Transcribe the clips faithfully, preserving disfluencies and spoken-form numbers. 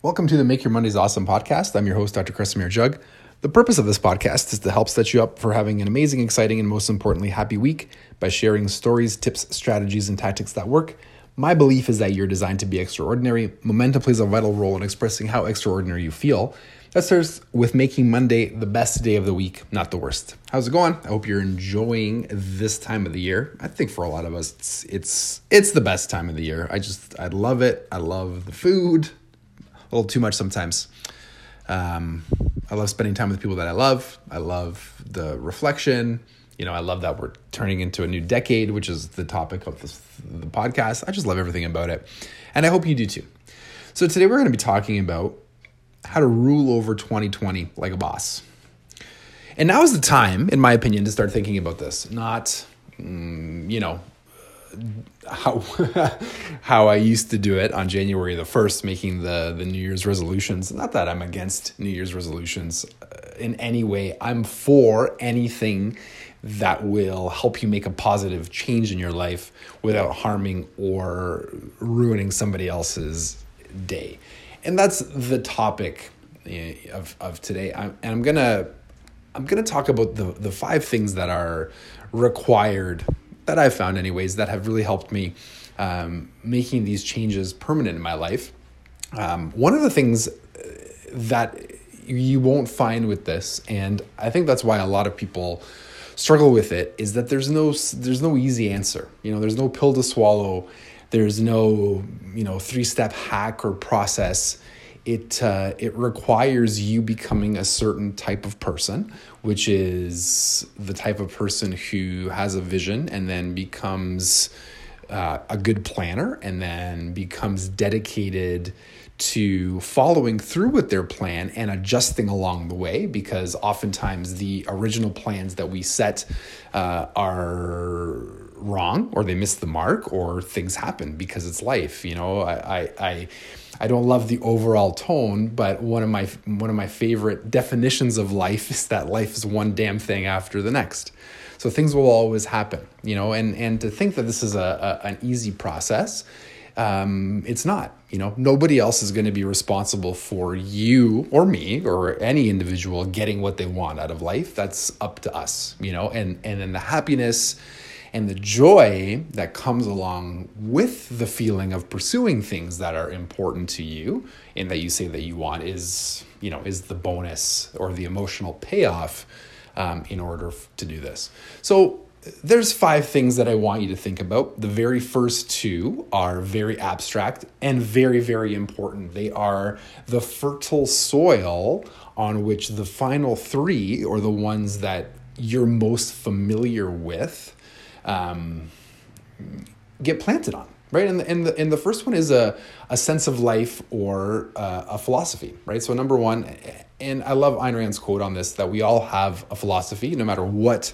Welcome to the Make Your Mondays Awesome podcast. I'm your host, Doctor Krasimir Jug. The purpose of this podcast is to help set you up for having an amazing, exciting, and most importantly, happy week by sharing stories, tips, strategies, and tactics that work. My belief is that you're designed to be extraordinary. Momentum plays a vital role in expressing how extraordinary you feel. That starts with making Monday the best day of the week, not the worst. How's it going? I hope you're enjoying this time of the year. I think for a lot of us, it's it's, it's the best time of the year. I just, I love it. I love the food. A little too much sometimes. Um, I love spending time with people that I love. I love the reflection. You know, I love that we're turning into a new decade, which is the topic of this, the podcast. I just love everything about it. And I hope you do too. So today we're going to be talking about how to rule over twenty twenty like a boss. And now is the time, in my opinion, to start thinking about this. Not, mm, you know, how how I used to do it on January the first, making the, the New Year's resolutions. Not that I'm against New Year's resolutions in any way. I'm for anything that will help you make a positive change in your life without harming or ruining somebody else's day. And that's the topic of, of today. I'm, and I'm going to I'm gonna talk about the, the five things that are required that I've found anyways, that have really helped me um, making these changes permanent in my life. Um, one of the things that you won't find with this, and I think that's why a lot of people struggle with it, is that there's no there's no easy answer. You know, there's no pill to swallow. There's no, you know, three-step hack or process. It uh, it requires you becoming a certain type of person, which is the type of person who has a vision and then becomes uh, a good planner and then becomes dedicated to following through with their plan and adjusting along the way, because oftentimes the original plans that we set uh, are wrong, or they miss the mark, or things happen because it's life. You know, I I I, I don't love the overall tone, but one of my one of my favorite definitions of life is that life is one damn thing after the next. So things will always happen, you know, and and to think that this is a, a an easy process. Um, it's not, you know, nobody else is going to be responsible for you or me or any individual getting what they want out of life. That's up to us, you know, and, and then the happiness and the joy that comes along with the feeling of pursuing things that are important to you and that you say that you want is, you know, is the bonus or the emotional payoff, um, in order to do this. So there's five things that I want you to think about. The very first two are very abstract and very, very important. They are the fertile soil on which the final three, or the ones that you're most familiar with, um, get planted on, right? And the, and the, and the first one is a, a sense of life or uh, a philosophy, right? So number one, and I love Ayn Rand's quote on this, that we all have a philosophy no matter what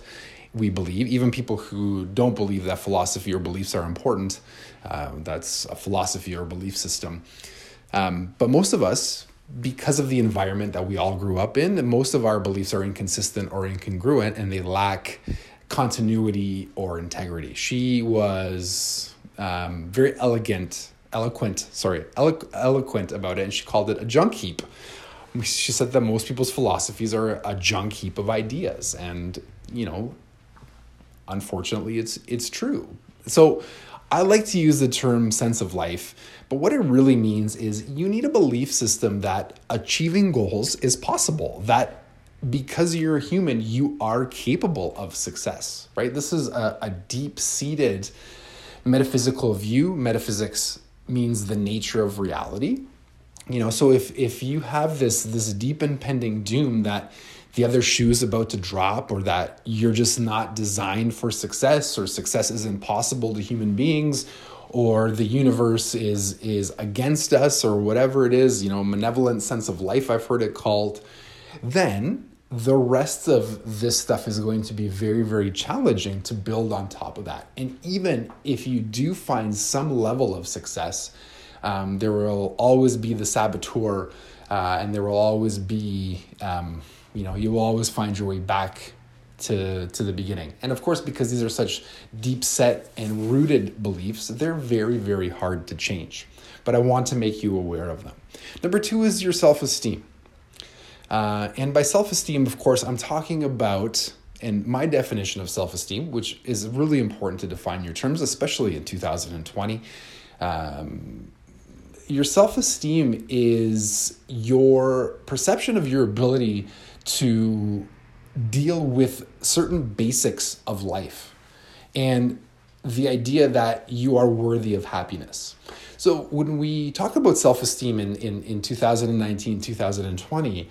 we believe. Even people who don't believe that philosophy or beliefs are important, uh, that's a philosophy or belief system. Um, but most of us, because of the environment that we all grew up in, most of our beliefs are inconsistent or incongruent, and they lack continuity or integrity. She was um, very elegant, eloquent, sorry, elo- eloquent about it, and she called it a junk heap. She said that most people's philosophies are a junk heap of ideas, and, you know, unfortunately, it's it's true. So I like to use the term sense of life, but what it really means is you need a belief system that achieving goals is possible, that because you're a human, you are capable of success, right? This is a, a deep-seated metaphysical view. Metaphysics means the nature of reality. You know, so if if you have this this deep impending doom that the other shoe is about to drop, or that you're just not designed for success, or success is impossible to human beings, or the universe is is against us, or whatever it is, you know, malevolent sense of life, I've heard it called, then the rest of this stuff is going to be very, very challenging to build on top of that. And even if you do find some level of success, um, there will always be the saboteur, uh, and there will always be... Um, You know, you will always find your way back to to the beginning. And of course, because these are such deep set and rooted beliefs, they're very, very hard to change. but I want to make you aware of them. Number two is your self-esteem. Uh, and by self-esteem, of course, I'm talking about, and my definition of self-esteem, which is really important to define your terms, especially in two thousand twenty. Um, your self-esteem is your perception of your ability to deal with certain basics of life and the idea that you are worthy of happiness. So when we talk about self-esteem in, in, in two thousand nineteen, two thousand twenty,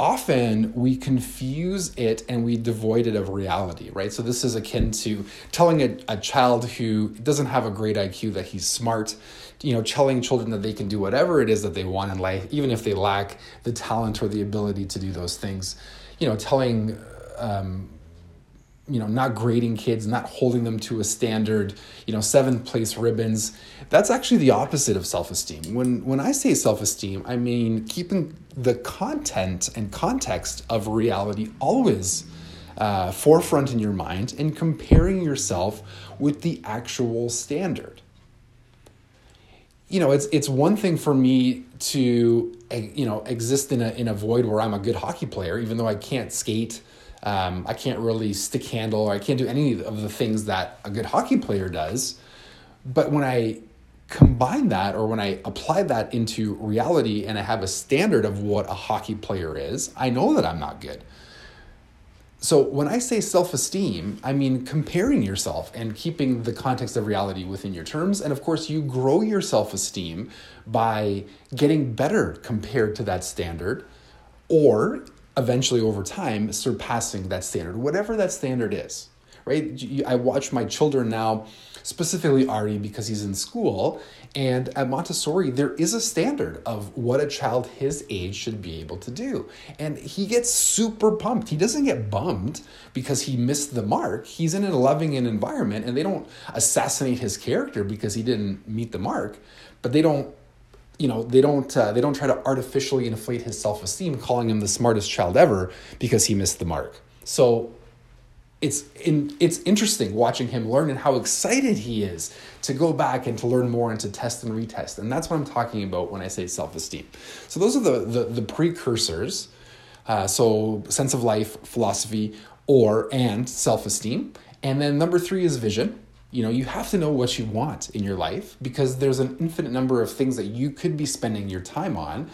often we confuse it and we devoid it of reality, right? So this is akin to telling a, a child who doesn't have a great I Q that he's smart, you know, telling children that they can do whatever it is that they want in life, even if they lack the talent or the ability to do those things. You know, telling, um, you know, not grading kids, not holding them to a standard, you know, seventh place ribbons. That's actually the opposite of self-esteem. When when I say self-esteem, I mean keeping the content and context of reality always uh, forefront in your mind and comparing yourself with the actual standard. You know, it's it's one thing for me to, you know, exist in a in a void where I'm a good hockey player, even though I can't skate. Um, I can't really stick handle, or I can't do any of the things that a good hockey player does. But when I combine that, or when I apply that into reality and I have a standard of what a hockey player is, I know that I'm not good. So when I say self-esteem, I mean comparing yourself and keeping the context of reality within your terms. And of course, you grow your self-esteem by getting better compared to that standard, or eventually over time surpassing that standard, whatever that standard is, right? I watch my children now, specifically Ari, because he's in school, and at Montessori, there is a standard of what a child his age should be able to do. And he gets super pumped. He doesn't get bummed because he missed the mark. He's in a loving environment, and they don't assassinate his character because he didn't meet the mark, but they don't You know, they don't uh, they don't try to artificially inflate his self-esteem, calling him the smartest child ever because he missed the mark. So it's in, it's interesting watching him learn and how excited he is to go back and to learn more and to test and retest. And that's what I'm talking about when I say self-esteem. So those are the, the, the precursors. Uh, so sense of life, philosophy, or and self-esteem. And then number three is vision. You know, you have to know what you want in your life because there's an infinite number of things that you could be spending your time on.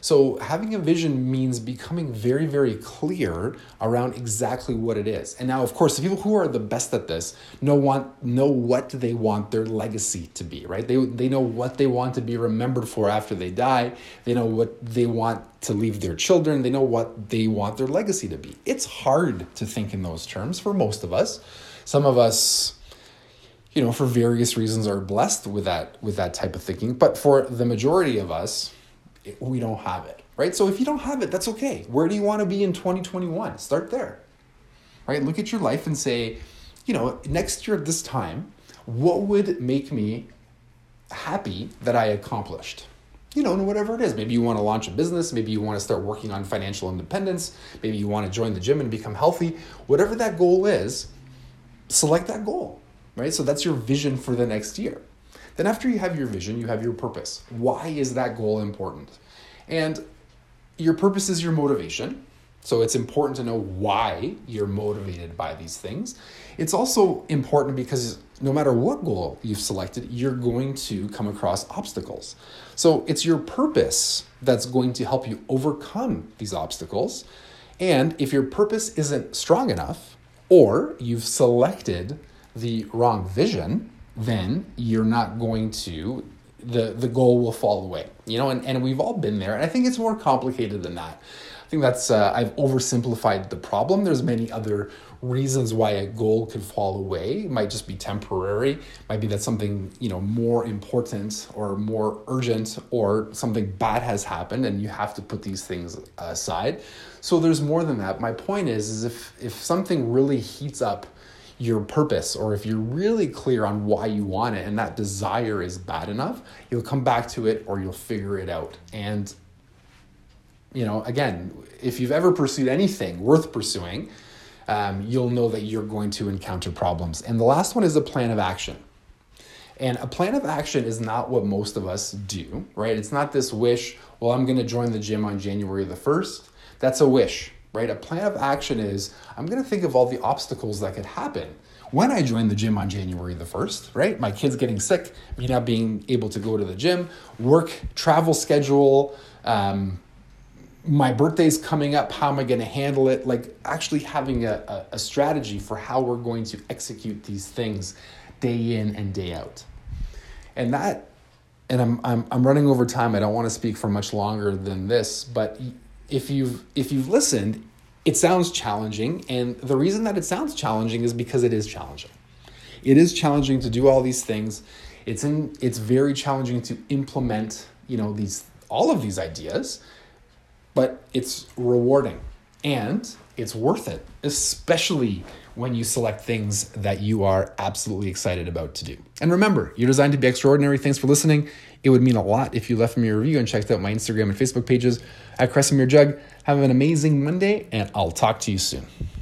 So having a vision means becoming very, very clear around exactly what it is. And now, of course, the people who are the best at this know want know what they want their legacy to be, right? They they know what they want to be remembered for after they die. They know what they want to leave their children. They know what they want their legacy to be. It's hard to think in those terms for most of us. Some of us, you know, for various reasons are blessed with that with that type of thinking. But for the majority of us, it, we don't have it, right? So if you don't have it, that's okay. Where do you want to be in twenty twenty-one? Start there, right? Look at your life and say, you know, next year at this time, what would make me happy that I accomplished? You know, and whatever it is. Maybe you want to launch a business. Maybe you want to start working on financial independence. Maybe you want to join the gym and become healthy. Whatever that goal is, select that goal. Right? So that's your vision for the next year. Then after you have your vision, you have your purpose. Why is that goal important? And your purpose is your motivation. So it's important to know why you're motivated by these things. It's also important because no matter what goal you've selected, you're going to come across obstacles. So it's your purpose that's going to help you overcome these obstacles. And if your purpose isn't strong enough, or you've selected the wrong vision, then you're not going to, the, the goal will fall away, you know, and, and we've all been there. And I think it's more complicated than that. I think that's, uh, I've oversimplified the problem. There's many other reasons why a goal could fall away. It might just be temporary, might be that something, you know, more important or more urgent or something bad has happened and you have to put these things aside. So there's more than that. My point is, is if, if something really heats up your purpose, or if you're really clear on why you want it and that desire is bad enough, you'll come back to it or you'll figure it out. And, you know, again, if you've ever pursued anything worth pursuing, um, you'll know that you're going to encounter problems. And the last one is a plan of action. And a plan of action is not what most of us do, right? It's not this wish, well, I'm going to join the gym on January the first. That's a wish, right? A plan of action is, I'm going to think of all the obstacles that could happen when I join the gym on January the first, right? My kids getting sick, me not being able to go to the gym, work, travel schedule, um, my birthday's coming up, how am I going to handle it? Like actually having a, a strategy for how we're going to execute these things day in and day out. And that, and I'm I'm I'm running over time. I don't want to speak for much longer than this, but if you've if you've listened, it sounds challenging. And the reason that it sounds challenging is because it is challenging. It is challenging to do all these things. It's in it's very challenging to implement, you know, these all of these ideas, but it's rewarding and it's worth it, especially when you select things that you are absolutely excited about to do. And remember, you're designed to be extraordinary. Thanks for listening. It would mean a lot if you left me a review and checked out my Instagram and Facebook pages at Krasimir Jug. Have an amazing Monday, and I'll talk to you soon.